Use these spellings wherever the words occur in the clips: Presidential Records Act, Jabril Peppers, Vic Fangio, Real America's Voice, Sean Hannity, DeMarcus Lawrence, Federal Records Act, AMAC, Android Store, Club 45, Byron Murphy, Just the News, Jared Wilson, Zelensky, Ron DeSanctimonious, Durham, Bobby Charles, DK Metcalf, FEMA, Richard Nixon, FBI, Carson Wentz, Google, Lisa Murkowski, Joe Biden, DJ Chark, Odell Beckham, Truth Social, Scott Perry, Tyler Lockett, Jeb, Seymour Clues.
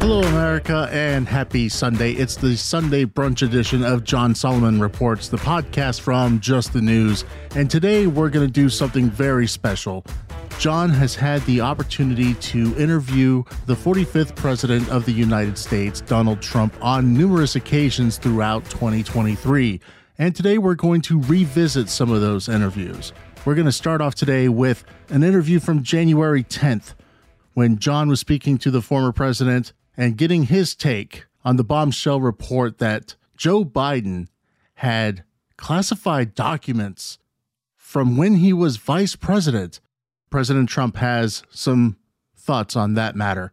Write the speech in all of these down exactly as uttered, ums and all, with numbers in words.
Hello, America, and happy Sunday. It's the Sunday brunch edition of John Solomon Reports, the podcast from Just the News. And today we're going to do something very special. John has had the opportunity to interview the forty-fifth President of the United States, Donald Trump, on numerous occasions throughout twenty twenty-three. And today we're going to revisit some of those interviews. We're going to start off today with an interview from January tenth, when John was speaking to the former president and getting his take on the bombshell report that Joe Biden had classified documents from when he was vice president. President Trump has some thoughts on that matter.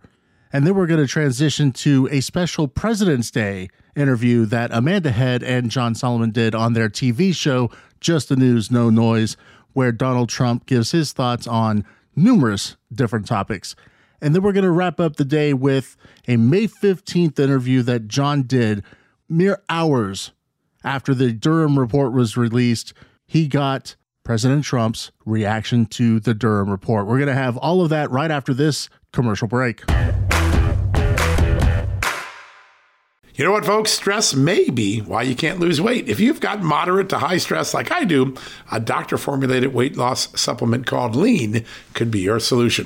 And then we're going to transition to a special President's Day interview that Amanda Head and John Solomon did on their T V show, Just the News, No Noise, where Donald Trump gives his thoughts on numerous different topics. And then we're going to wrap up the day with a May fifteenth interview that John did mere hours after the Durham report was released. He got President Trump's reaction to the Durham report. We're going to have all of that right after this commercial break. You know what, folks? Stress may be why you can't lose weight. If you've got moderate to high stress like I do, a doctor-formulated weight loss supplement called Lean could be your solution.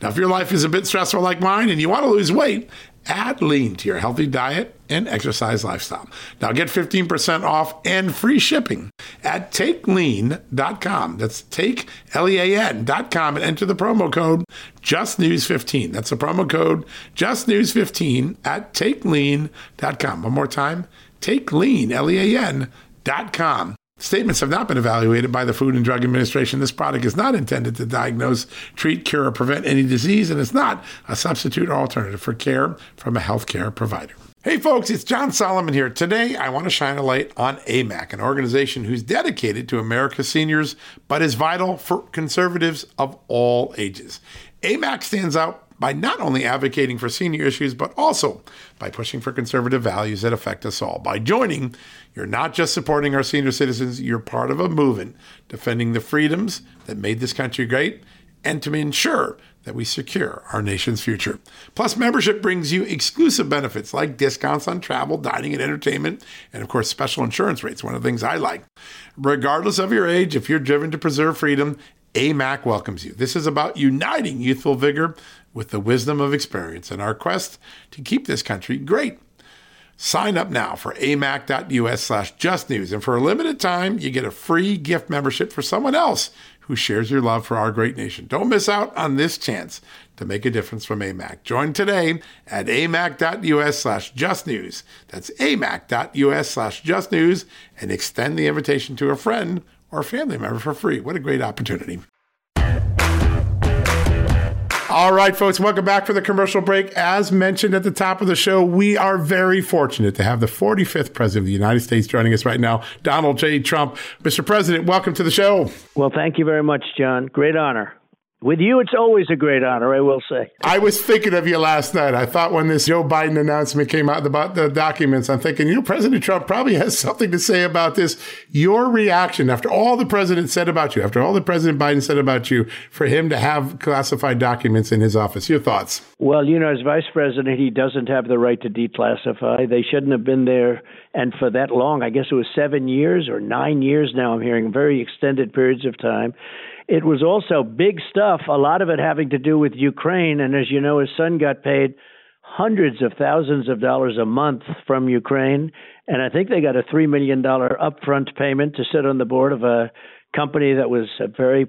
Now, if your life is a bit stressful like mine and you want to lose weight, add Lean to your healthy diet and exercise lifestyle. Now get fifteen percent off and free shipping at take lean dot com. That's take, L E A N dot com, and enter the promo code just news fifteen. That's the promo code just news fifteen at take lean dot com. One more time, take lean, L E A N dot com. Statements have not been evaluated by the Food and Drug Administration. This product is not intended to diagnose, treat, cure, or prevent any disease, and it's not a substitute or alternative for care from a healthcare provider. Hey folks, it's John Solomon here. Today, I want to shine a light on A M A C, an organization who's dedicated to America's seniors, but is vital for conservatives of all ages. A M A C stands out by not only advocating for senior issues, but also by pushing for conservative values that affect us all. By joining, you're not just supporting our senior citizens, you're part of a movement defending the freedoms that made this country great and to ensure that we secure our nation's future. Plus, membership brings you exclusive benefits like discounts on travel, dining, and entertainment, and of course, special insurance rates, one of the things I like. Regardless of your age, if you're driven to preserve freedom, A M A C welcomes you. This is about uniting youthful vigor with the wisdom of experience in our quest to keep this country great. Sign up now for amac.us slash justnews, and for a limited time, you get a free gift membership for someone else who shares your love for our great nation. Don't miss out on this chance to make a difference from A M A C. Join today at amac dot u s slash just news. That's amac dot u s slash just news, and extend the invitation to a friend or family member for free. What a great opportunity. All right, folks, welcome back for the commercial break. As mentioned at the top of the show, we are very fortunate to have the forty-fifth president of the United States joining us right now, Donald J. Trump. Mister President, welcome to the show. Well, thank you very much, John. Great honor. With you, it's always a great honor, I will say. I was thinking of you last night. I thought when this Joe Biden announcement came out about the documents, I'm thinking, you know, President Trump probably has something to say about this. Your reaction after all the president said about you, after all the President Biden said about you, for him to have classified documents in his office. Your thoughts? Well, you know, as vice president, he doesn't have the right to declassify. They shouldn't have been there. And for that long, I guess it was seven years or nine years now, I'm hearing very extended periods of time. It was also big stuff, a lot of it having to do with Ukraine. And as you know, his son got paid hundreds of thousands of dollars a month from Ukraine. And I think they got a three million dollars upfront payment to sit on the board of a company that was a very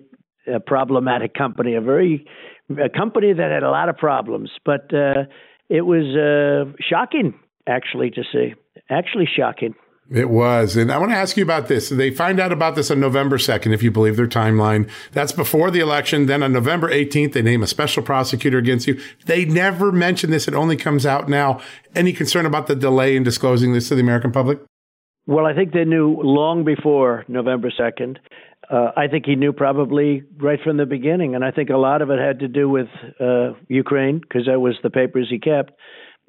a problematic company, a very a company that had a lot of problems. But uh, it was uh, shocking, actually, to see, actually shocking. It was. And I want to ask you about this. They find out about this on November second, if you believe their timeline. That's before the election. Then on November eighteenth, they name a special prosecutor against you. They never mention this. It only comes out now. Any concern about the delay in disclosing this to the American public? Well, I think they knew long before November second. Uh, I think he knew probably right from the beginning. And I think a lot of it had to do with uh, Ukraine, because that was the papers he kept.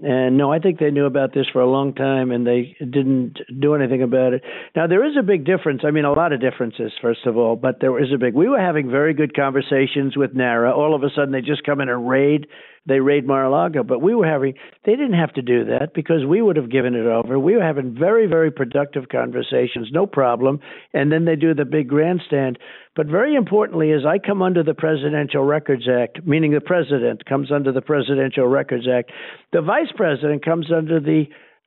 And no, I think they knew about this for a long time, and they didn't do anything about it. Now, there is a big difference. I mean, a lot of differences, first of all, but there is a big. We were having very good conversations with NARA. All of a sudden, they just come in and raid. They raid Mar-a-Lago. But we were having, they didn't have to do that because we would have given it over. We were having very, very productive conversations, no problem. And then they do the big grandstand. But very importantly is I come under the Presidential Records Act, meaning the president comes under the Presidential Records Act. The vice president comes under the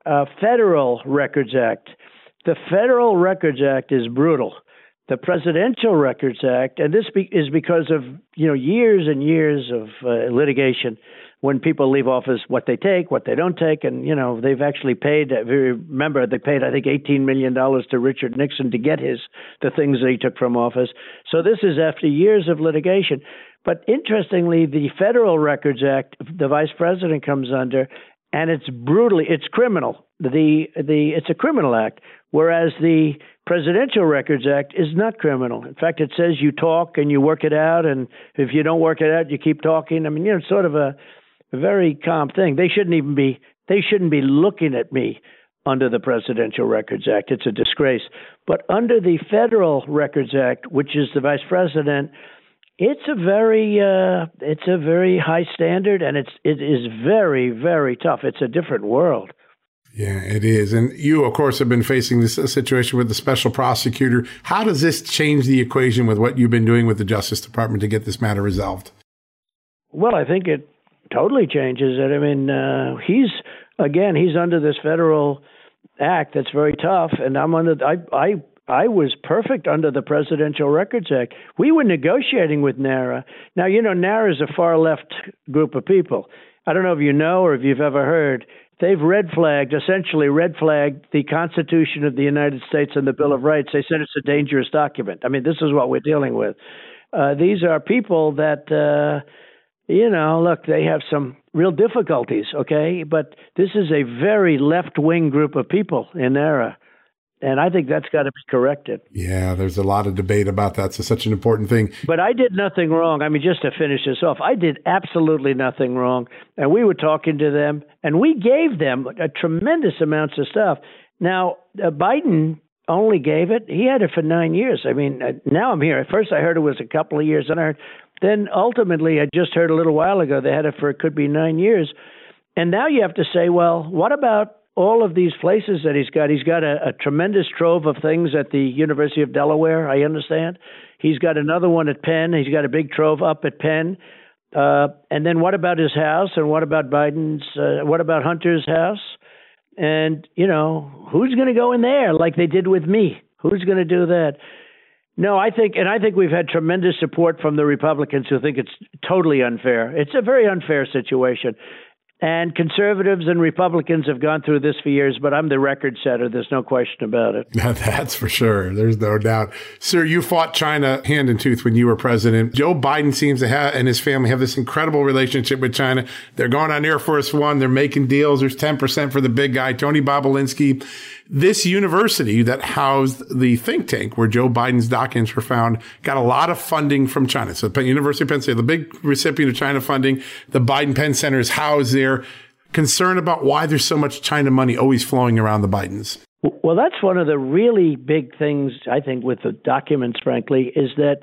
uh, Federal Records Act. The Federal Records Act is brutal. The Presidential Records Act, and this be, is because of, you know, years and years of uh, litigation when people leave office, what they take, what they don't take. And, you know, they've actually paid, if you remember, they paid, I think, eighteen million dollars to Richard Nixon to get his the things that he took from office. So this is after years of litigation. But interestingly, the Federal Records Act, the vice president comes under, and it's brutally, it's criminal. The the It's a criminal act, whereas the Presidential Records Act is not criminal. In fact, it says you talk and you work it out, and if you don't work it out, you keep talking. I mean, you know, it's sort of a, a very calm thing. They shouldn't even be they shouldn't be looking at me under the Presidential Records Act. It's a disgrace. But under the Federal Records Act, which is the vice president, it's a very uh, it's a very high standard, and it's it is very, very tough. It's a different world. Yeah, it is. And you, of course, have been facing this situation with the special prosecutor. How does this change the equation with what you've been doing with the Justice Department to get this matter resolved? Well, I think it totally changes it. I mean, uh, he's, again, he's under this federal act that's very tough. And I'm under, I, I, I was perfect under the Presidential Records Act. We were negotiating with NARA. Now, you know, NARA is a far left group of people. I don't know if you know or if you've ever heard. They've red flagged, essentially red flagged the Constitution of the United States and the Bill of Rights. They said it's a dangerous document. I mean, this is what we're dealing with. Uh, these are people that, uh, you know, look, they have some real difficulties, okay? But this is a very left-wing group of people in NARA. And I think that's got to be corrected. Yeah, there's a lot of debate about that. So such an important thing. But I did nothing wrong. I mean, just to finish this off, I did absolutely nothing wrong. And we were talking to them, and we gave them a tremendous amounts of stuff. Now, uh, Biden only gave it. He had it for nine years. I mean, uh, now I'm here. At first I heard it was a couple of years. And I heard, then ultimately, I just heard a little while ago, they had it for it could be nine years. And now you have to say, well, what about all of these places that he's got? He's got a, a tremendous trove of things at the University of Delaware, I understand. He's got another one at Penn. He's got a big trove up at Penn. Uh, and then what about his house? And what about Biden's? Uh, what about Hunter's house? And, you know, who's going to go in there like they did with me? Who's going to do that? No, I think, and I think we've had tremendous support from the Republicans who think it's totally unfair. It's a very unfair situation. And conservatives and Republicans have gone through this for years, but I'm the record setter. There's no question about it. That's for sure. There's no doubt. Sir, you fought China hand and tooth when you were president. Joe Biden seems to have, and his family have this incredible relationship with China. They're going on Air Force One. They're making deals. There's ten percent for the big guy, Tony Bobolinsky. This university that housed the think tank where Joe Biden's documents were found got a lot of funding from China. So the University of Penn State, the big recipient of China funding, the Biden Penn Center is housed there. Concern about why there's so much China money always flowing around the Bidens? Well, that's one of the really big things, I think, with the documents, frankly, is that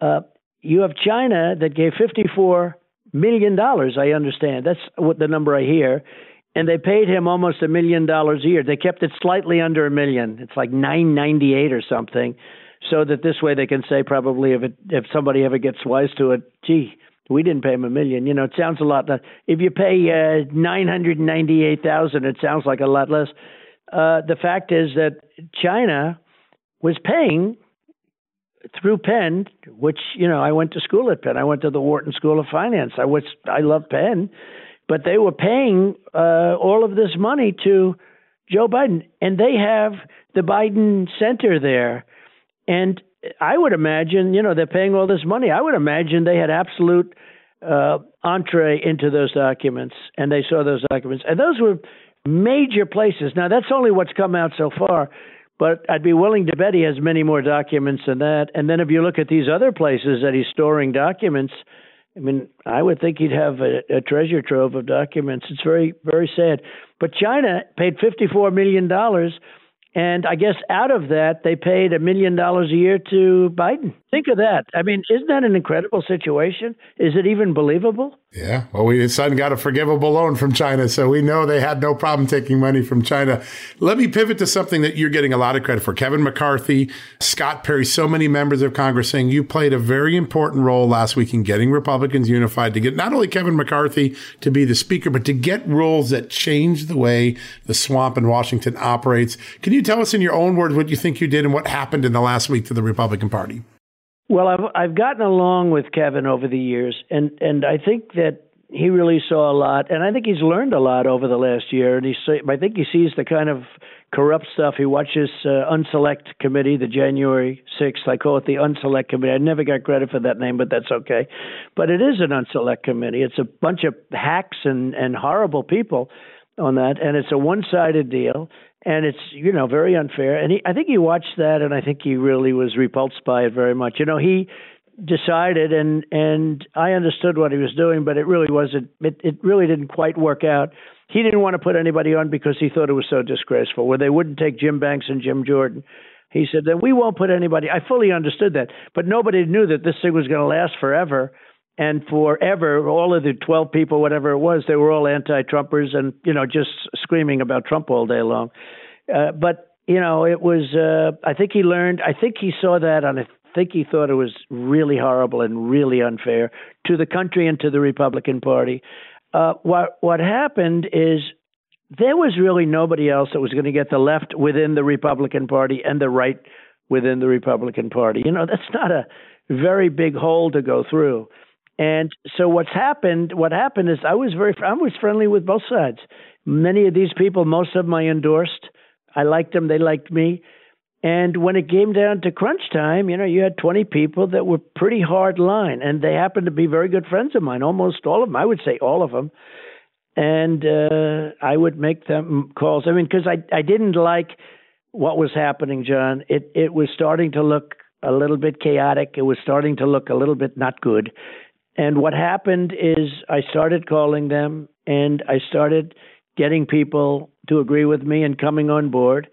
uh, you have China that gave fifty-four million dollars, I understand. That's what the number I hear. And they paid him almost a million dollars a year. They kept it slightly under a million. It's like nine ninety-eight or something. So that this way they can say probably if, it, if somebody ever gets wise to it, gee, we didn't pay him a million. You know, it sounds a lot. If you pay uh, nine hundred ninety-eight thousand dollars, it sounds like a lot less. Uh, the fact is that China was paying through Penn, which, you know, I went to school at Penn. I went to the Wharton School of Finance. I was, I love Penn. But they were paying uh, all of this money to Joe Biden. And they have the Biden Center there. And I would imagine, you know, they're paying all this money. I would imagine they had absolute uh, entree into those documents, and they saw those documents. And those were major places. Now, that's only what's come out so far, but I'd be willing to bet he has many more documents than that. And then if you look at these other places that he's storing documents, I mean, I would think he'd have a, a treasure trove of documents. It's very, very sad. But China paid fifty-four million dollars. And I guess out of that, they paid a million dollars a year to Biden. Think of that. I mean, isn't that an incredible situation? Is it even believable? Yeah. Well, we, his son got a forgivable loan from China, so we know they had no problem taking money from China. Let me pivot to something that you're getting a lot of credit for. Kevin McCarthy, Scott Perry, so many members of Congress saying you played a very important role last week in getting Republicans unified to get not only Kevin McCarthy to be the speaker, but to get rules that change the way the swamp in Washington operates. Can you You tell us in your own words what you think you did and what happened in the last week to the Republican Party? Well, I've, I've gotten along with Kevin over the years, and, and I think that he really saw a lot, and I think he's learned a lot over the last year. And he, I think he sees the kind of corrupt stuff. He watches uh, Unselect Committee, the January sixth. I call it the Unselect Committee. I never got credit for that name, but that's okay. But it is an Unselect Committee. It's a bunch of hacks and, and horrible people on that, and it's a one-sided deal. And it's, you know, very unfair. And he, I think he watched that, and I think he really was repulsed by it very much. You know, he decided, and and I understood what he was doing, but it really wasn't, it, it really didn't quite work out. He didn't want to put anybody on because he thought it was so disgraceful, where they wouldn't take Jim Banks and Jim Jordan. He said, then we won't put anybody. I fully understood that, but nobody knew that this thing was going to last forever. And forever, all of the twelve people, whatever it was, they were all anti-Trumpers and, you know, just screaming about Trump all day long. Uh, but, you know, it was uh, I think he learned. I think he saw that. And I think he thought it was really horrible and really unfair to the country and to the Republican Party. Uh, what what happened is there was really nobody else that was going to get the left within the Republican Party and the right within the Republican Party. You know, that's not a very big hole to go through. And so what's happened, what happened is I was very, I was friendly with both sides. Many of these people, most of them I endorsed. I liked them. They liked me. And when it came down to crunch time, you know, you had twenty people that were pretty hard line, and they happened to be very good friends of mine, almost all of them. I would say all of them. And uh, I would make them calls. I mean, because I, I didn't like what was happening, John. It, it was starting to look a little bit chaotic. It was starting to look a little bit not good. And what happened is I started calling them, and I started getting people to agree with me and coming on board.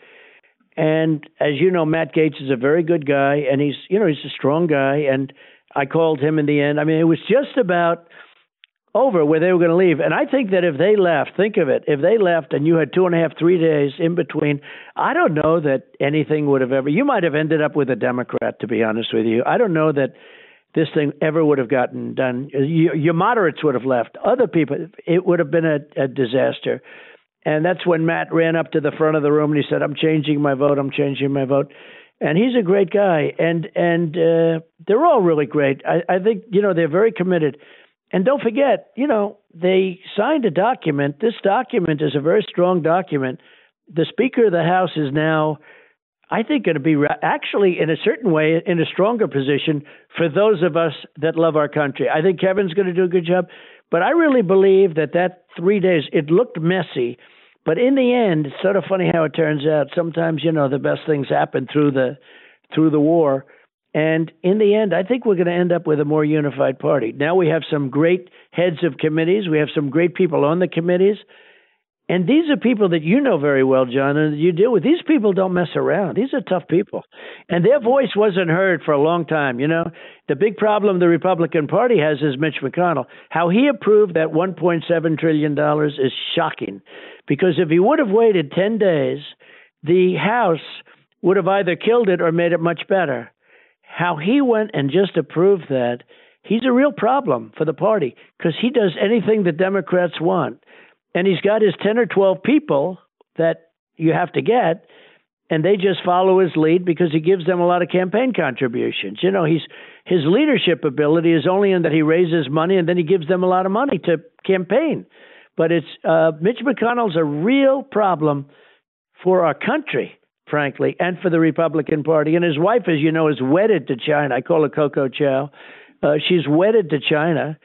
And as you know, Matt Gaetz is a very good guy, and he's, you know, he's a strong guy. And I called him in the end. I mean, it was just about over where they were going to leave. And I think that if they left, think of it, if they left and you had two and a half, three days in between, I don't know that anything would have ever, you might have ended up with a Democrat, to be honest with you. I don't know that this thing ever would have gotten done. Your moderates would have left. Other people, it would have been a, a disaster. And that's when Matt ran up to the front of the room and he said, I'm changing my vote. I'm changing my vote. And he's a great guy. And and uh, they're all really great. I, I think, you know, they're very committed. And don't forget, you know, they signed a document. This document is a very strong document. The Speaker of the House is now, I think, going to be ra- actually, in a certain way, in a stronger position for those of us that love our country. I think Kevin's going to do a good job. But I really believe that that three days, it looked messy. But in the end, it's sort of funny how it turns out. Sometimes, you know, the best things happen through the through the war. And in the end, I think we're going to end up with a more unified party. Now we have some great heads of committees. We have some great people on the committees. And these are people that you know very well, John, and you deal with. These people don't mess around. These are tough people. And their voice wasn't heard for a long time, you know. The big problem the Republican Party has is Mitch McConnell. How he approved that one point seven trillion dollars is shocking. Because if he would have waited ten days, the House would have either killed it or made it much better. How he went and just approved that, he's a real problem for the party because he does anything the Democrats want. And he's got his ten or twelve people that you have to get, and they just follow his lead because he gives them a lot of campaign contributions. You know, he's his leadership ability is only in that he raises money and then he gives them a lot of money to campaign. But it's uh, Mitch McConnell's a real problem for our country, frankly, and for the Republican Party. And his wife, as you know, is wedded to China. I call her Coco Chow. Uh, she's wedded to China.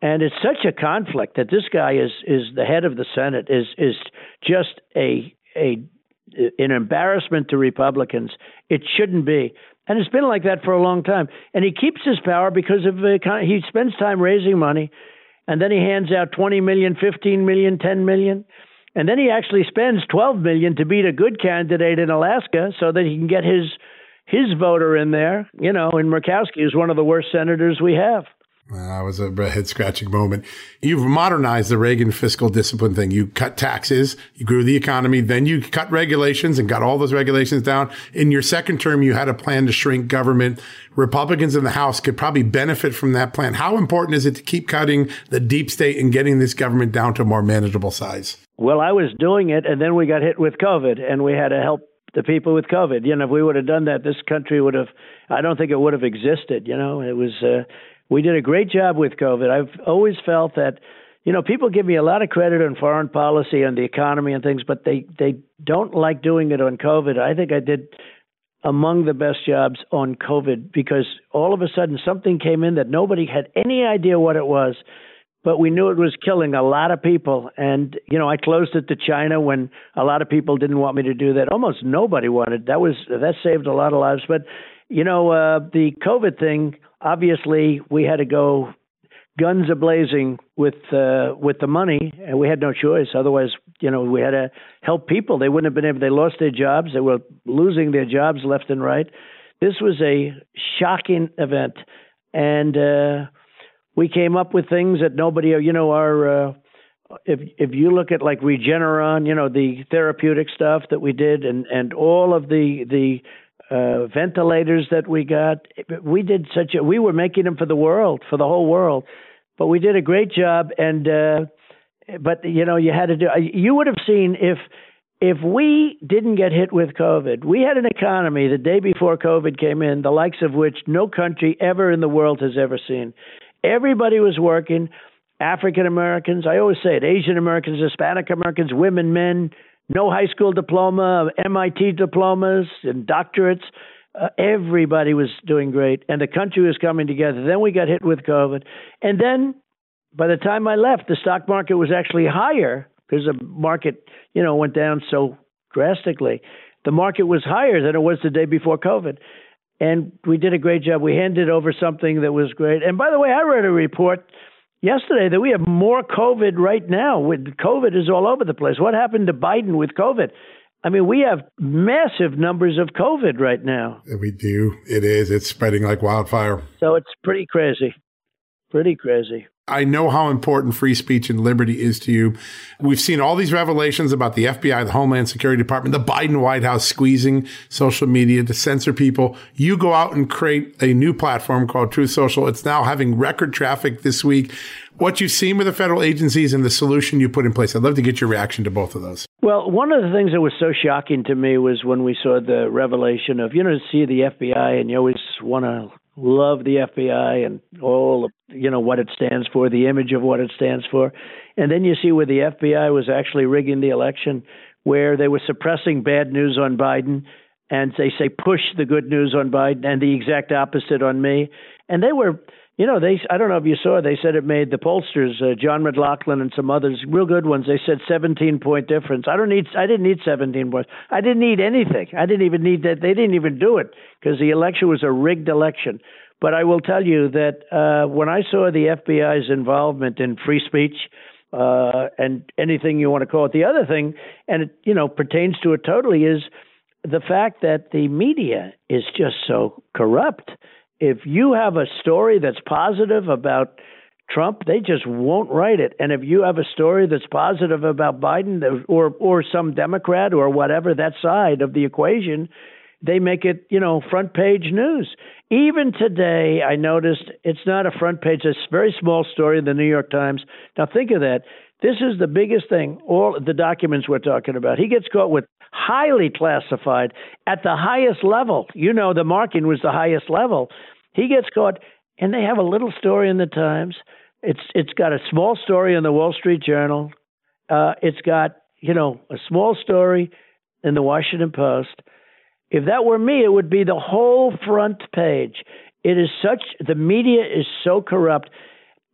And it's such a conflict that this guy is is the head of the Senate is is just a a an embarrassment to Republicans. It shouldn't be, and it's been like that for a long time. And he keeps his power because of uh, he spends time raising money, and then he hands out twenty million, fifteen million, ten million, and then he actually spends twelve million to beat a good candidate in Alaska so that he can get his his voter in there. You know, and Murkowski is one of the worst senators we have. That was a head-scratching moment. You've modernized the Reagan fiscal discipline thing. You cut taxes, you grew the economy, then you cut regulations and got all those regulations down. In your second term, you had a plan to shrink government. Republicans in the House could probably benefit from that plan. How important is it to keep cutting the deep state and getting this government down to a more manageable size? Well, I was doing it, and then we got hit with COVID, and we had to help the people with COVID. You know, if we would have done that, this country would have, I don't think it would have existed. You know, it was... Uh, We did a great job with COVID. I've always felt that, you know, people give me a lot of credit on foreign policy and the economy and things, but they, they don't like doing it on COVID. I think I did among the best jobs on COVID because all of a sudden something came in that nobody had any idea what it was, but we knew it was killing a lot of people. And, you know, I closed it to China when a lot of people didn't want me to do that. Almost nobody wanted. That was, that saved a lot of lives. But, you know, uh, the COVID thing, obviously, we had to go guns a-blazing with uh, with the money, and we had no choice. Otherwise, you know, we had to help people. They wouldn't have been able. They lost their jobs. They were losing their jobs left and right. This was a shocking event, and uh, we came up with things that nobody, you know, our uh, if if you look at like Regeneron, you know, the therapeutic stuff that we did, and and all of the the. Uh, ventilators that we got. We did such a, we were making them for the world, for the whole world, but we did a great job. And, uh, but you know, you had to do, you would have seen if, if we didn't get hit with COVID, we had an economy the day before COVID came in, the likes of which no country ever in the world has ever seen. Everybody was working, African Americans. I always say it, Asian Americans, Hispanic Americans, women, men, no high school diploma, M I T diplomas and doctorates. Uh, everybody was doing great. And the country was coming together. Then we got hit with COVID. And then by the time I left, the stock market was actually higher because the market, you know, went down so drastically. The market was higher than it was the day before COVID. And we did a great job. We handed over something that was great. And by the way, I read a report yesterday that we have more COVID right now. With COVID is all over the place. What happened to Biden with COVID? I mean, we have massive numbers of COVID right now. We do. It is. It's spreading like wildfire. So it's pretty crazy. Pretty crazy. I know how important free speech and liberty is to you. We've seen all these revelations about the F B I, the Homeland Security Department, the Biden White House squeezing social media to censor people. You go out and create a new platform called Truth Social. It's now having record traffic this week. What you've seen with the federal agencies and the solution you put in place, I'd love to get your reaction to both of those. Well, one of the things that was so shocking to me was when we saw the revelation of, you know, to see the F B I, and you always want to love the F B I and all, you know, what it stands for, the image of what it stands for. And then you see where the F B I was actually rigging the election, where they were suppressing bad news on Biden, and they say push the good news on Biden, and the exact opposite on me. And they were, you know, they, I don't know if you saw, they said it made the pollsters, uh, John McLaughlin and some others, real good ones. They said seventeen point difference. I don't need, I didn't need seventeen points. I didn't need anything. I didn't even need that. They didn't even do it because the election was a rigged election. But I will tell you that uh, when I saw the F B I's involvement in free speech uh, and anything you want to call it, the other thing, and it, you know, pertains to it totally, is the fact that the media is just so corrupt. If you have a story that's positive about Trump, they just won't write it. And if you have a story that's positive about Biden or or some Democrat or whatever, that side of the equation, they make it, you know, front page news. Even today, I noticed it's not a front page. It's a very small story in the New York Times. Now, think of that. This is the biggest thing, all the documents we're talking about. He gets caught with highly classified at the highest level. You know, the marking was the highest level. He gets caught, and they have a little story in the Times. It's It's got a small story in the Wall Street Journal. Uh, it's got, you know, a small story in the Washington Post. If that were me, it would be the whole front page. It is such, the media is so corrupt.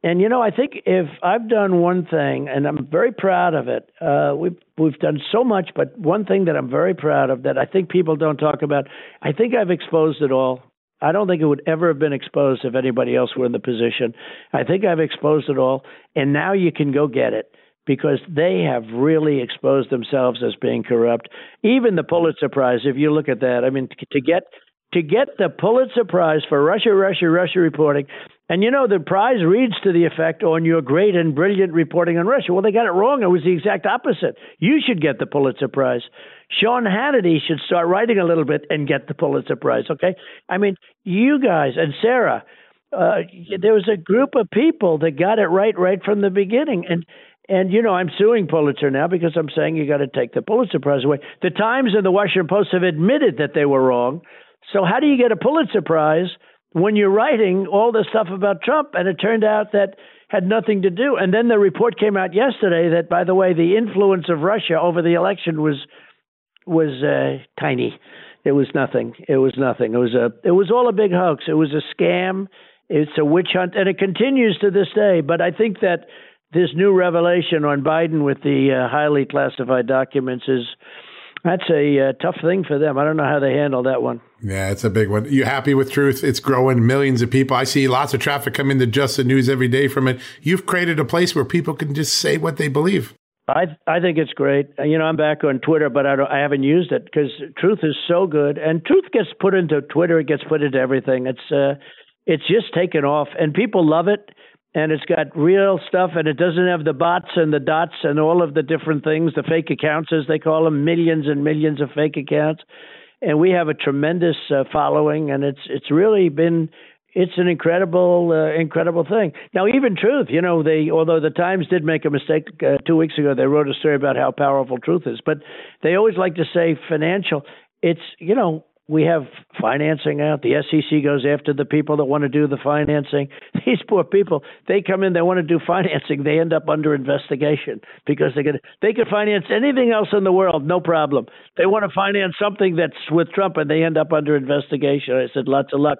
And, you know, I think if I've done one thing, and I'm very proud of it, uh, we've, we've done so much, but one thing that I'm very proud of that I think people don't talk about, I think I've exposed it all. I don't think it would ever have been exposed if anybody else were in the position. I think I've exposed it all, and now you can go get it, because they have really exposed themselves as being corrupt. Even the Pulitzer Prize, if you look at that, I mean, to get... to get the Pulitzer Prize for Russia, Russia, Russia reporting. And, you know, the prize reads to the effect on your great and brilliant reporting on Russia. Well, they got it wrong. It was the exact opposite. You should get the Pulitzer Prize. Sean Hannity should start writing a little bit and get the Pulitzer Prize, okay? I mean, you guys and Sarah, uh, there was a group of people that got it right right from the beginning. And, and you know, I'm suing Pulitzer now because I'm saying you got to take the Pulitzer Prize away. The Times and the Washington Post have admitted that they were wrong. So how do you get a Pulitzer Prize when you're writing all this stuff about Trump? And it turned out that had nothing to do. And then the report came out yesterday that, by the way, the influence of Russia over the election was was uh, tiny. It was nothing. It was nothing. It was a it was all a big hoax. It was a scam. It's a witch hunt. And it continues to this day. But I think that this new revelation on Biden with the uh, highly classified documents is that's a uh, tough thing for them. I don't know how they handle that one. Yeah, it's a big one. You happy with Truth? It's growing, millions of people. I see lots of traffic come into Just the News every day from it. You've created a place where people can just say what they believe. I I think it's great. You know, I'm back on Twitter, but I, don't, I haven't used it because Truth is so good. And Truth gets put into Twitter. It gets put into everything. It's uh, it's just taken off, and people love it. And it's got real stuff, and it doesn't have the bots and the dots and all of the different things, the fake accounts, as they call them, millions and millions of fake accounts. And we have a tremendous uh, following, and it's it's really been it's an incredible, uh, incredible thing. Now, even Truth, you know, they although the Times did make a mistake uh, two weeks ago, they wrote a story about how powerful Truth is, but they always like to say financial. It's, you know, we have financing out. The S E C goes after the people that want to do the financing. These poor people, they come in, they want to do financing. They end up under investigation because they're gonna, they could finance anything else in the world, no problem. They want to finance something that's with Trump, and they end up under investigation. I said, lots of luck.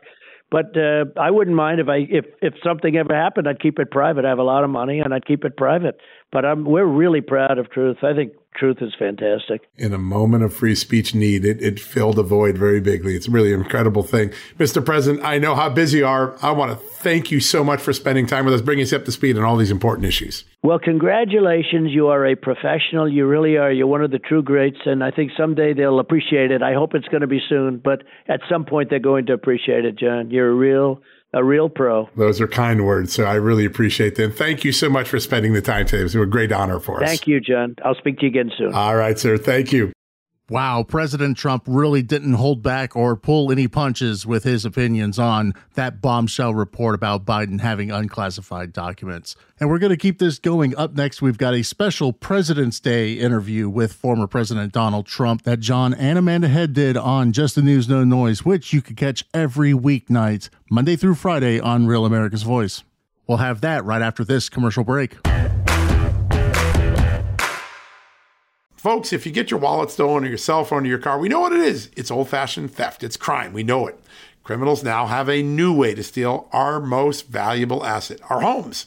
But uh, I wouldn't mind if I if, if something ever happened, I'd keep it private. I have a lot of money, and I'd keep it private. But I'm, we're really proud of Truth. I think Truth is fantastic. In a moment of free speech need, it, it filled a void very bigly. It's a really incredible thing. Mister President, I know how busy you are. I want to thank you so much for spending time with us, bringing us up to speed on all these important issues. Well, congratulations. You are a professional. You really are. You're one of the true greats, and I think someday they'll appreciate it. I hope it's going to be soon, but at some point they're going to appreciate it, John. You're a real A real pro. Those are kind words, so I really appreciate them. Thank you so much for spending the time today. It was a great honor for us. Thank you, John. I'll speak to you again soon. All right, sir. Thank you. wow, President Trump really didn't hold back or pull any punches with his opinions on that bombshell report about Biden having unclassified documents. And we're going to keep this going. Up next, we've got a special President's Day interview with former President Donald Trump that John and Amanda Head did on Just the News, No Noise, which you can catch every weeknight, Monday through Friday on Real America's Voice. We'll have that right after this commercial break. Folks, if you get your wallet stolen or your cell phone or your car, we know what it is. It's old-fashioned theft. It's crime. We know it. Criminals now have a new way to steal our most valuable asset, our homes.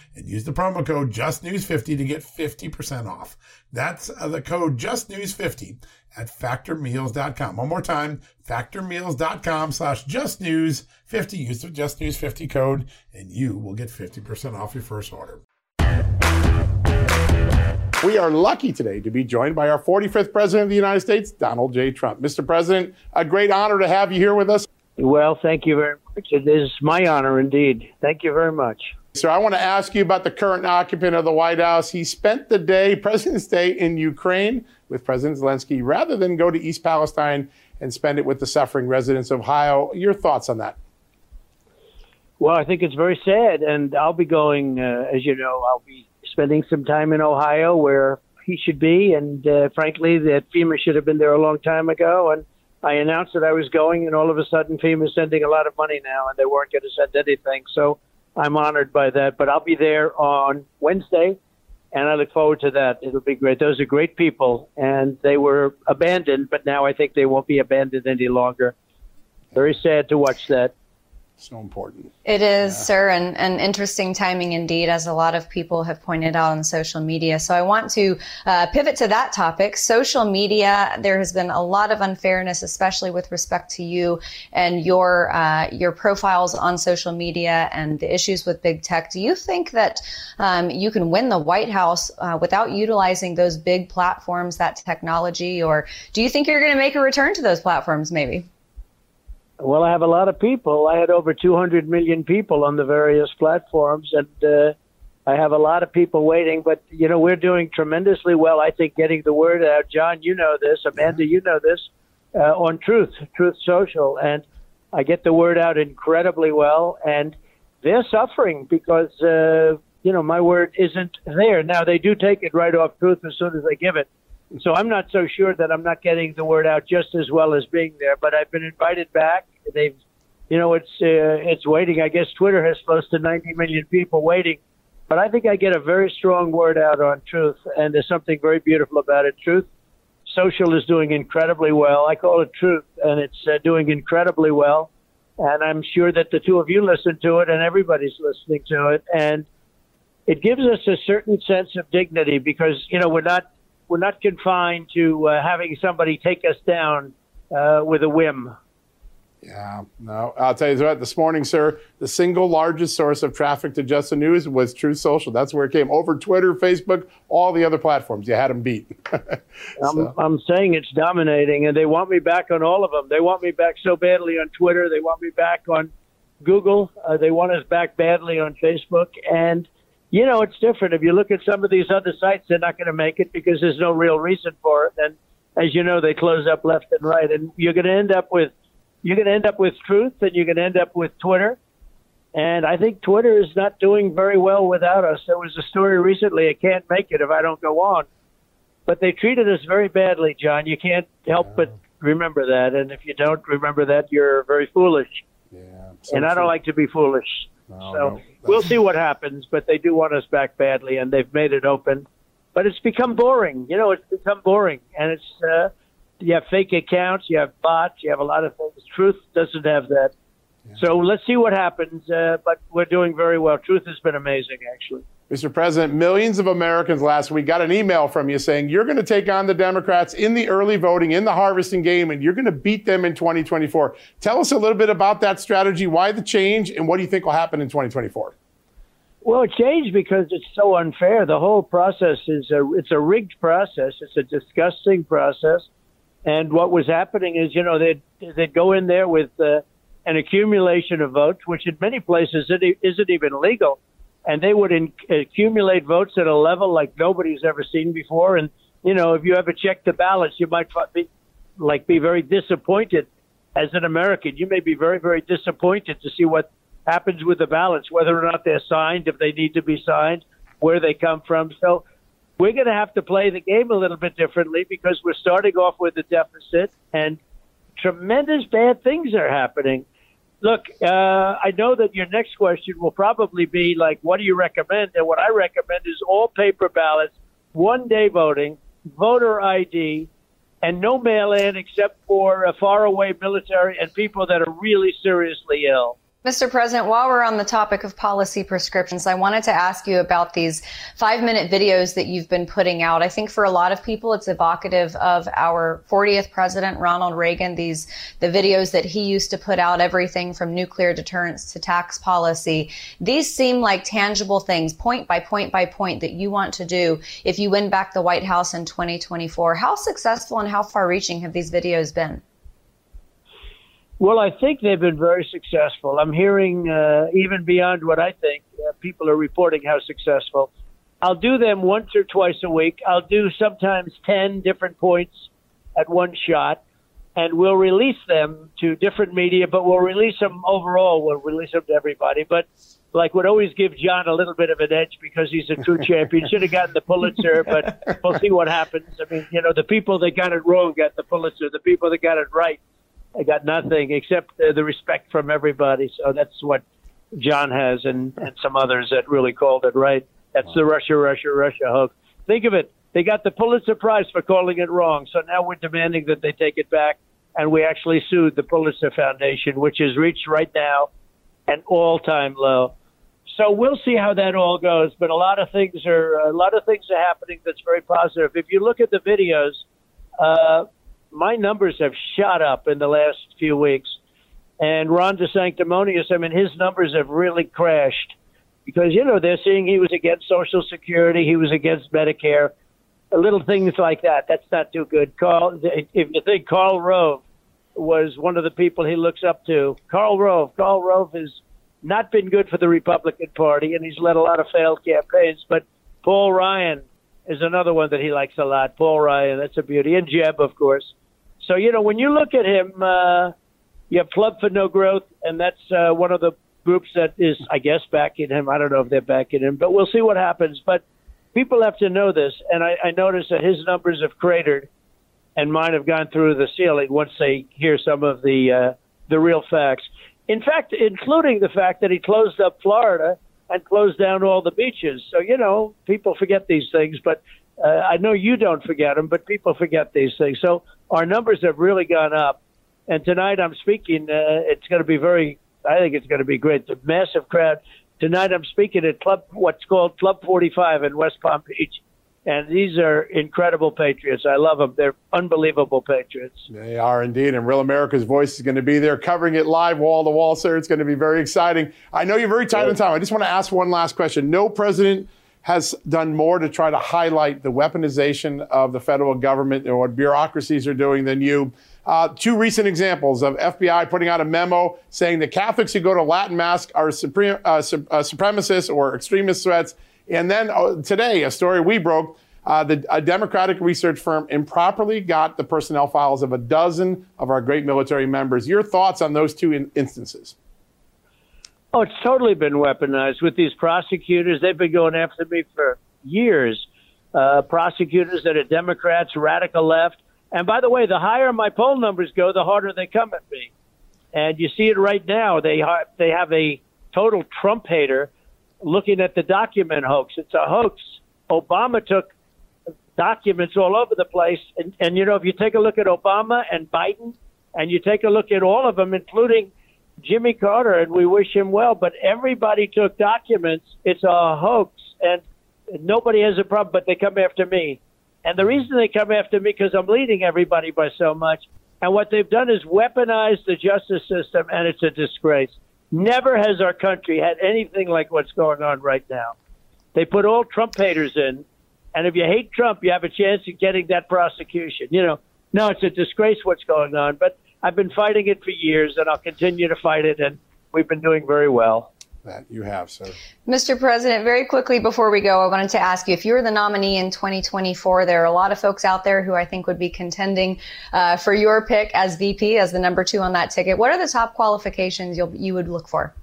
and use the promo code just news fifty to get fifty percent off. That's the code just news fifty at factor meals dot com. One more time, factor meals dot com slash just news fifty. Use the just news fifty code and you will get fifty percent off your first order. We are lucky today to be joined by our forty-fifth President of the United States, Donald J. Trump. Mister President, a great honor to have you here with us. Well, thank you very much. It is my honor indeed. Thank you very much. So I want to ask you about the current occupant of the White House. He spent the day, President's Day, in Ukraine with President Zelensky rather than go to East Palestine and spend it with the suffering residents of Ohio. Your thoughts on that? Well, I think it's very sad, and I'll be going, uh, as you know, I'll be spending some time in Ohio where he should be, and uh, frankly, that FEMA should have been there a long time ago, and I announced that I was going, and all of a sudden, FEMA's sending a lot of money now, and they weren't going to send anything, so I'm honored by that. But I'll be there on Wednesday, and I look forward to that. It'll be great. Those are great people, and they were abandoned, but now I think they won't be abandoned any longer. Very sad to watch that. So important. It is, yeah. Sir, and, and interesting timing indeed, as a lot of people have pointed out on social media. So I want to uh, pivot to that topic. Social media, there has been a lot of unfairness, especially with respect to you and your uh, your profiles on social media and the issues with big tech. Do you think that um, you can win the White House uh, without utilizing those big platforms, that technology, or do you think you're going to make a return to those platforms maybe? Well, I have a lot of people. I had over two hundred million people on the various platforms, and uh, I have a lot of people waiting. But, you know, we're doing tremendously well, I think, getting the word out. John, you know this. Amanda, you know this, uh, on Truth, Truth Social. And I get the word out incredibly well. And they're suffering because uh, you know, my word isn't there. Now, they do take it right off Truth as soon as they give it. So I'm not so sure that I'm not getting the word out just as well as being there. But I've been invited back. They've, you know, it's uh, it's waiting. I guess Twitter has close to ninety million people waiting. But I think I get a very strong word out on Truth. And there's something very beautiful about it. Truth Social is doing incredibly well. I call it Truth, and it's uh, doing incredibly well. And I'm sure that the two of you listen to it and everybody's listening to it. And it gives us a certain sense of dignity because, you know, we're not we're not confined to uh, having somebody take us down uh, with a whim. Yeah, no, I'll tell you what, this morning, sir, the single largest source of traffic to Just the News was Truth Social. That's where it came over Twitter, Facebook, all the other platforms. You had them beat. so. I'm, I'm saying it's dominating, and they want me back on all of them. They want me back so badly on Twitter. They want me back on Google. Uh, they want us back badly on Facebook. And, you know, it's different. If you look at some of these other sites, they're not going to make it because there's no real reason for it. And as you know, they close up left and right, and you're going to end up with You're going to end up with Truth, and you're going to end up with Twitter. And I think Twitter is not doing very well without us. There was a story recently, I can't make it if I don't go on. But they treated us very badly, John. You can't help yeah. but remember that. And if you don't remember that, you're very foolish. Yeah, so and I don't true. like to be foolish. No, so no. we'll see what happens, but they do want us back badly, and they've made it open. But it's become boring. You know, it's become boring. And it's... Uh, You have fake accounts, you have bots, you have a lot of things. Truth doesn't have that. Yeah. So let's see what happens, uh, but we're doing very well. Truth has been amazing, actually. Mister President, millions of Americans last week got an email from you saying you're going to take on the Democrats in the early voting, in the harvesting game, and you're going to beat them in twenty twenty-four. Tell us a little bit about that strategy, why the change, and what do you think will happen in twenty twenty-four? Well, it changed because it's so unfair. The whole process is a, it's a rigged process. It's a disgusting process. And what was happening is, you know, they'd, they'd go in there with uh, an accumulation of votes, which in many places it isn't even legal. And they would in- accumulate votes at a level like nobody's ever seen before. And, you know, if you ever check the ballots, you might be, like, be very disappointed as an American. You may be very, very disappointed to see what happens with the ballots, whether or not they're signed, if they need to be signed, where they come from. So we're going to have to play the game a little bit differently because we're starting off with a deficit and tremendous bad things are happening. Look, uh, I know that your next question will probably be like, what do you recommend? And what I recommend is all paper ballots, one-day voting, voter I D, and no mail-in except for a faraway military and people that are really seriously ill. Mister President, while we're on the topic of policy prescriptions, I wanted to ask you about these five-minute videos that you've been putting out. I think for a lot of people, it's evocative of our fortieth president, Ronald Reagan, these the videos that he used to put out, everything from nuclear deterrence to tax policy. These seem like tangible things, point by point by point, that you want to do if you win back the White House in twenty twenty-four. How successful and how far-reaching have these videos been? Well, I think they've been very successful. I'm hearing uh, even beyond what I think. Uh, people are reporting how successful. I'll do them once or twice a week. I'll do sometimes ten different points at one shot, and we'll release them to different media, but we'll release them overall. We'll release them to everybody. But like would always give John a little bit of an edge because he's a true champion. Should have gotten the Pulitzer, but we'll see what happens. I mean, you know, the people that got it wrong got the Pulitzer. The people that got it right, I got nothing except uh, the respect from everybody. So that's what John has and, and some others that really called it right. That's wow. the Russia, Russia, Russia hoax. Think of it. They got the Pulitzer Prize for calling it wrong. So now we're demanding that they take it back. And we actually sued the Pulitzer Foundation, which has reached right now an all-time low. So we'll see how that all goes. But a lot of things are a lot of things are happening that's very positive. If you look at the videos, uh my numbers have shot up in the last few weeks. And Ron DeSanctimonious, I mean, his numbers have really crashed because, you know, they're seeing he was against Social Security. He was against Medicare, little things like that. That's not too good. Carl, if you think Karl Rove was one of the people he looks up to, Karl Rove, Karl Rove has not been good for the Republican Party, and he's led a lot of failed campaigns. But Paul Ryan is another one that he likes a lot. Paul Ryan, that's a beauty. And Jeb, of course. So, you know, when you look at him, uh, you have Club for No Growth, and that's uh, one of the groups that is, I guess, backing him. I don't know if they're backing him, but we'll see what happens. But people have to know this. And I, I notice that his numbers have cratered and mine have gone through the ceiling once they hear some of the uh, the real facts. In fact, including the fact that he closed up Florida and closed down all the beaches. So, you know, people forget these things, but uh, I know you don't forget them, but people forget these things. So our numbers have really gone up. And tonight I'm speaking. Uh, it's going to be very, I think it's going to be great. The massive crowd. Tonight I'm speaking at Club, what's called Club forty-five in West Palm Beach. And these are incredible patriots. I love them. They're unbelievable patriots. They are indeed. And Real America's Voice is going to be there covering it live wall to wall, sir. It's going to be very exciting. I know you're very tight on time. I just want to ask one last question. No president has done more to try to highlight the weaponization of the federal government and what bureaucracies are doing than you. Uh, two recent examples of F B I putting out a memo saying that Catholics who go to Latin Mass are supreme, uh, su uh, supremacists or extremist threats. And then uh, today, a story we broke, uh, the, a Democratic research firm improperly got the personnel files of a dozen of our great military members. Your thoughts on those two in instances? Oh, it's totally been weaponized with these prosecutors. They've been going after me for years. Uh, prosecutors that are Democrats, radical left. And by the way, the higher my poll numbers go, the harder they come at me. And you see it right now. They, ha they have a total Trump hater looking at the document hoax. It's a hoax. Obama took documents all over the place. And, and, you know, if you take a look at Obama and Biden and you take a look at all of them, including Jimmy Carter, and we wish him well, but everybody took documents. It's a hoax, and nobody has a problem, but they come after me. And the reason they come after me, because I'm leading everybody by so much. And what they've done is weaponize the justice system, and it's a disgrace. Never has our country had anything like what's going on right now. They put all Trump haters in, and if you hate Trump, you have a chance of getting that prosecution. You know, no, it's a disgrace what's going on, but I've been fighting it for years, and I'll continue to fight it, and we've been doing very well. That you have, sir. Mister President, very quickly before we go, I wanted to ask you, if you were the nominee in twenty twenty-four, there are a lot of folks out there who I think would be contending uh, for your pick as V P, as the number two on that ticket. What are the top qualifications you'll, you would look for?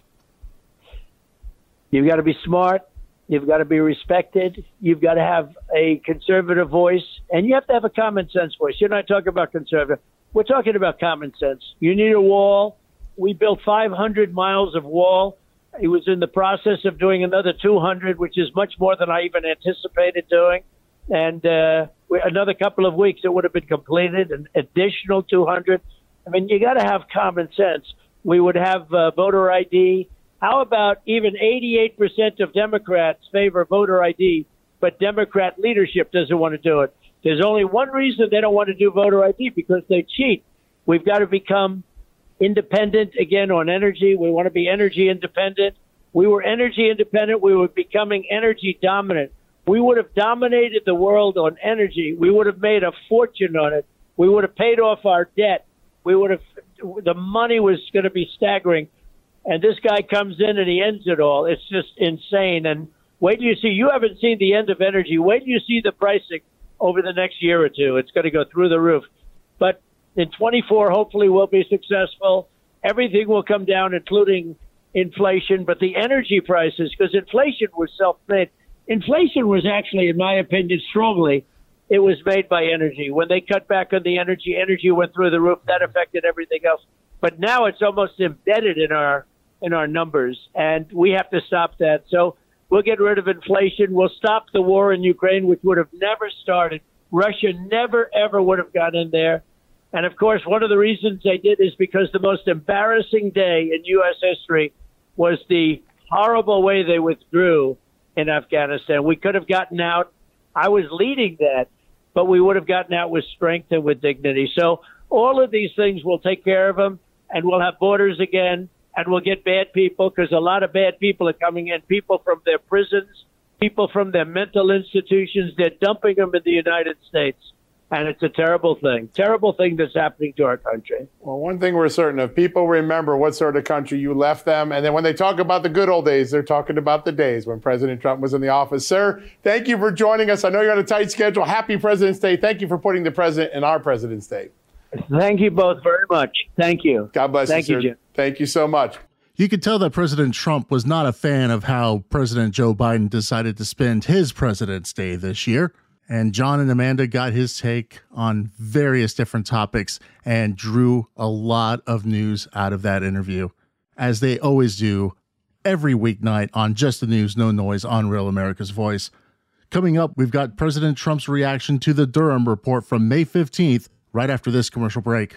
You've got to be smart. You've got to be respected. You've got to have a conservative voice, and you have to have a common sense voice. You're not talking about conservative. We're talking about common sense. You need a wall. We built five hundred miles of wall. It was in the process of doing another two hundred, which is much more than I even anticipated doing. And uh, we, another couple of weeks, it would have been completed, an additional two hundred. I mean, you got to have common sense. We would have uh, voter I D. How about even eighty-eight percent of Democrats favor voter I D, but Democrat leadership doesn't want to do it? There's only one reason they don't want to do voter I D, because they cheat. We've got to become independent again on energy. We want to be energy independent. We were energy independent. We were becoming energy dominant. We would have dominated the world on energy. We would have made a fortune on it. We would have paid off our debt. We would have, the money was going to be staggering. And this guy comes in and he ends it all. It's just insane. And wait till you see, you haven't seen the end of energy. Wait till you see the pricing over the next year or two. It's going to go through the roof. But in twenty-four, hopefully we'll be successful. Everything will come down, including inflation. But the energy prices, because inflation was self-made. Inflation was actually, in my opinion, strongly, it was made by energy. When they cut back on the energy, energy went through the roof. That affected everything else. But now it's almost embedded in our, in our numbers, and we have to stop that. So we'll get rid of inflation. We'll stop the war in Ukraine, which would have never started. Russia never, ever would have gotten in there. And, of course, one of the reasons they did is because the most embarrassing day in U S history was the horrible way they withdrew in Afghanistan. We could have gotten out. I was leading that, but we would have gotten out with strength and with dignity. So all of these things, we'll take care of them, and we'll have borders again, and we'll get bad people, because a lot of bad people are coming in, people from their prisons, people from their mental institutions. They're dumping them in the United States. And it's a terrible thing, terrible thing that's happening to our country. Well, one thing we're certain of, people remember what sort of country you left them. And then when they talk about the good old days, they're talking about the days when President Trump was in the office. Sir, thank you for joining us. I know you're on a tight schedule. Happy President's Day. Thank you for putting the president in our President's Day. Thank you both very much. Thank you. God bless you, sir. Thank you, Jim. Thank you so much. You could tell that President Trump was not a fan of how President Joe Biden decided to spend his President's Day this year. And John and Amanda got his take on various different topics and drew a lot of news out of that interview, as they always do every weeknight on Just the News, No Noise on Real America's Voice. Coming up, we've got President Trump's reaction to the Durham report from May fifteenth, right after this commercial break.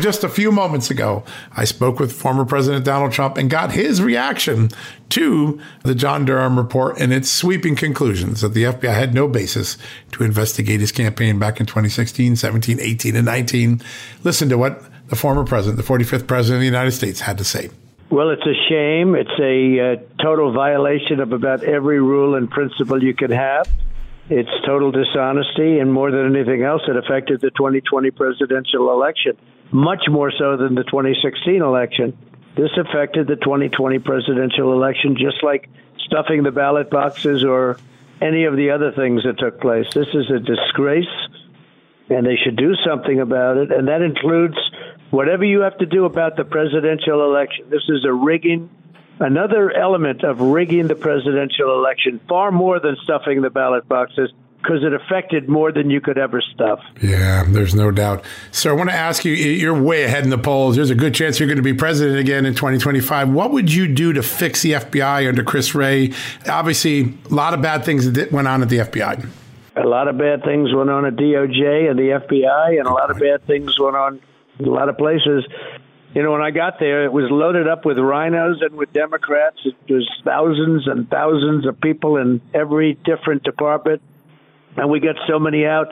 Just a few moments ago, I spoke with former President Donald Trump and got his reaction to the John Durham report and its sweeping conclusions that the F B I had no basis to investigate his campaign back in twenty sixteen, seventeen, eighteen, and nineteen. Listen to what the former president, the forty-fifth president of the United States, had to say. Well, it's a shame. It's a uh, total violation of about every rule and principle you could have. It's total dishonesty, and more than anything else, it affected the twenty twenty presidential election. Much more so than the twenty sixteen election. This affected the twenty twenty presidential election, just like stuffing the ballot boxes or any of the other things that took place. This is a disgrace, and they should do something about it. And that includes whatever you have to do about the presidential election. This is a rigging, another element of rigging the presidential election, far more than stuffing the ballot boxes, because it affected more than you could ever stuff. Yeah, there's no doubt. So I want to ask you, you're way ahead in the polls. There's a good chance you're going to be president again in twenty twenty-five. What would you do to fix the F B I under Chris Wray? Obviously, a lot of bad things that went on at the F B I. A lot of bad things went on at D O J and the F B I, and a lot of bad things went on in a lot of places. You know, when I got there, it was loaded up with rhinos and with Democrats. It was thousands and thousands of people in every different department. And we got so many out,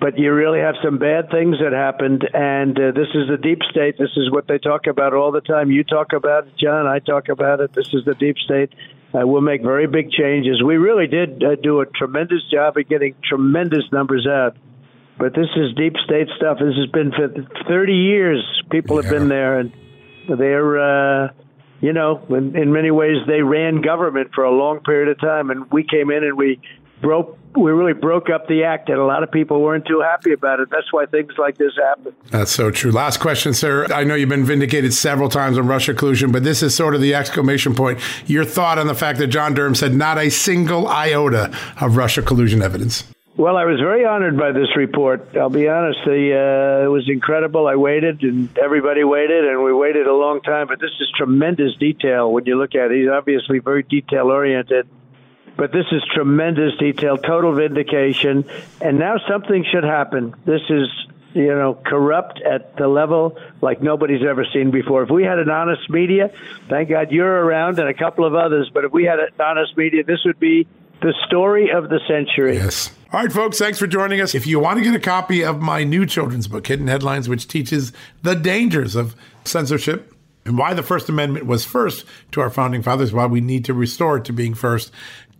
but you really have some bad things that happened. And uh, this is the deep state. This is what they talk about all the time. You talk about it, John. I talk about it. This is the deep state. Uh, we'll make very big changes. We really did uh, do a tremendous job at getting tremendous numbers out. But this is deep state stuff. This has been for thirty years. People yeah. have been there, and they're, uh, you know, in, in many ways, they ran government for a long period of time. And we came in and we broke. We really broke up the act, and a lot of people weren't too happy about it. That's why things like this happen. That's so true. Last question, sir. I know you've been vindicated several times on Russia collusion, but this is sort of the exclamation point. Your thought on the fact that John Durham said not a single iota of Russia collusion evidence. Well, I was very honored by this report. I'll be honest. The, uh, it was incredible. I waited, and everybody waited, and we waited a long time. But this is tremendous detail when you look at it. He's obviously very detail-oriented. But this is tremendous detail, total vindication. And now something should happen. This is, you know, corrupt at the level like nobody's ever seen before. If we had an honest media, thank God you're around and a couple of others. But if we had an honest media, this would be the story of the century. Yes. All right, folks, thanks for joining us. If you want to get a copy of my new children's book, Hidden Headlines, which teaches the dangers of censorship and why the First Amendment was first to our founding fathers, why we need to restore it to being first,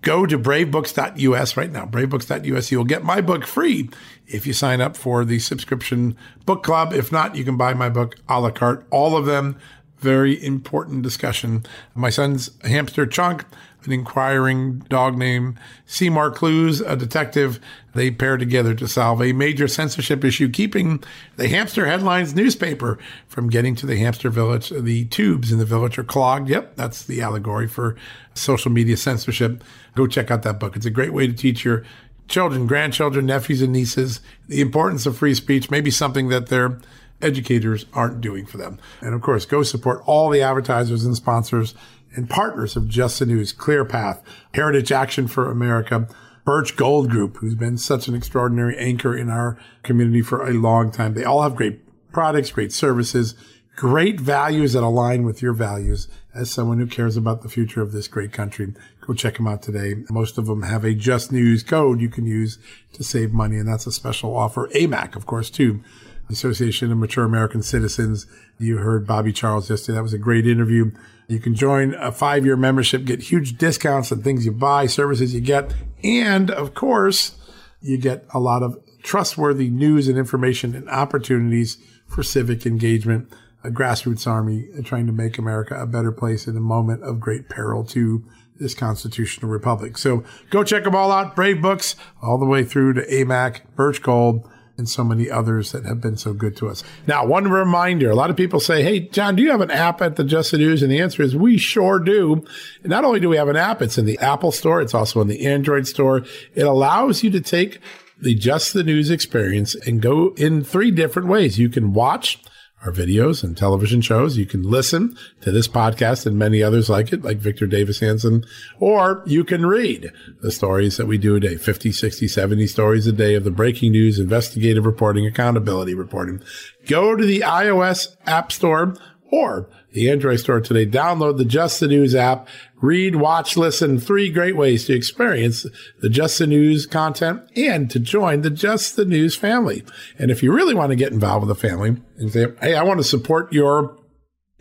go to brave books dot U S right now, brave books dot U S. You'll get my book free if you sign up for the subscription book club. If not, you can buy my book a la carte, all of them. Very important discussion. My son's hamster, Chunk, an inquiring dog named Seymour Clues, a detective, they pair together to solve a major censorship issue, keeping the Hamster Headlines newspaper from getting to the hamster village. The tubes in the village are clogged. Yep, that's the allegory for social media censorship. Go check out that book. It's a great way to teach your children, grandchildren, nephews, and nieces the importance of free speech, maybe something that they're educators aren't doing for them. And of course, go support all the advertisers and sponsors and partners of Just the News, ClearPath, Heritage Action for America, Birch Gold Group, who's been such an extraordinary anchor in our community for a long time. They all have great products, great services, great values that align with your values as someone who cares about the future of this great country. Go check them out today. Most of them have a Just News code you can use to save money, and that's a special offer. A M A C, of course, too. Association of Mature American Citizens. You heard Bobby Charles yesterday. That was a great interview. You can join a five-year membership, get huge discounts on things you buy, services you get, and, of course, you get a lot of trustworthy news and information and opportunities for civic engagement, a grassroots army trying to make America a better place in a moment of great peril to this constitutional republic. So go check them all out. Brave Books, all the way through to A M A C, Birch Gold, and so many others that have been so good to us. Now, one reminder, a lot of people say, hey, John, do you have an app at the Just the News? And the answer is we sure do. And not only do we have an app, it's in the Apple Store. It's also in the Android Store. It allows you to take the Just the News experience and go in three different ways. You can watch our videos and television shows. You can listen to this podcast and many others like it, like Victor Davis Hanson, or you can read the stories that we do a day, fifty, sixty, seventy stories a day of the breaking news, investigative reporting, accountability reporting. Go to the iOS App Store or the Android Store today. Download the Just the News app. Read, watch, listen. Three great ways to experience the Just the News content and to join the Just the News family. And if you really want to get involved with the family and say, hey, I want to support your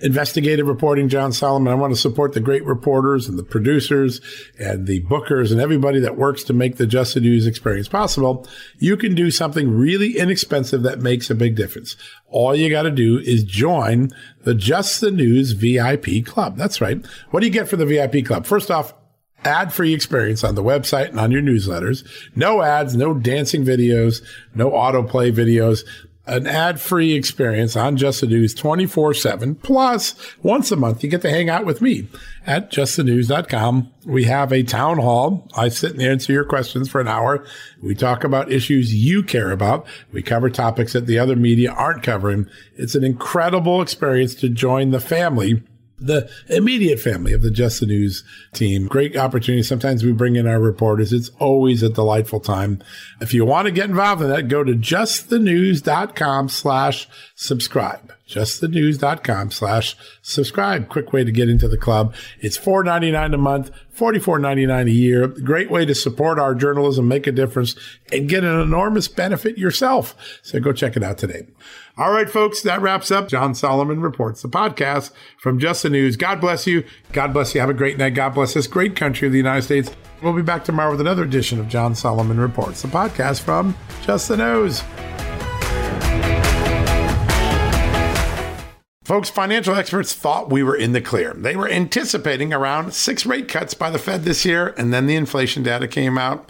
investigative reporting, John Solomon, I want to support the great reporters and the producers and the bookers and everybody that works to make the Just the News experience possible, you can do something really inexpensive that makes a big difference. All you got to do is join the Just the News V I P Club. That's right. What do you get for the V I P Club? First off, ad-free experience on the website and on your newsletters. No ads, no dancing videos, no autoplay videos. An ad-free experience on Just the News twenty-four seven. Plus, once a month, you get to hang out with me at just the news dot com. We have a town hall. I sit and answer your questions for an hour. We talk about issues you care about. We cover topics that the other media aren't covering. It's an incredible experience to join the family, the immediate family of the Just the News team. Great opportunity. Sometimes we bring in our reporters. It's always a delightful time. If you want to get involved in that, go to just the news dot com slash subscribe. just the news dot com slash subscribe. Quick way to get into the club. It's four dollars and ninety-nine cents a month, forty-four dollars and ninety-nine cents a year. Great way to support our journalism, make a difference, and get an enormous benefit yourself. So go check it out today. All right, folks, that wraps up John Solomon Reports, the podcast from Just the News. God bless you. God bless you. Have a great night. God bless this great country of the United States. We'll be back tomorrow with another edition of John Solomon Reports, the podcast from Just the News. Folks, financial experts thought we were in the clear. They were anticipating around six rate cuts by the Fed this year, and then the inflation data came out.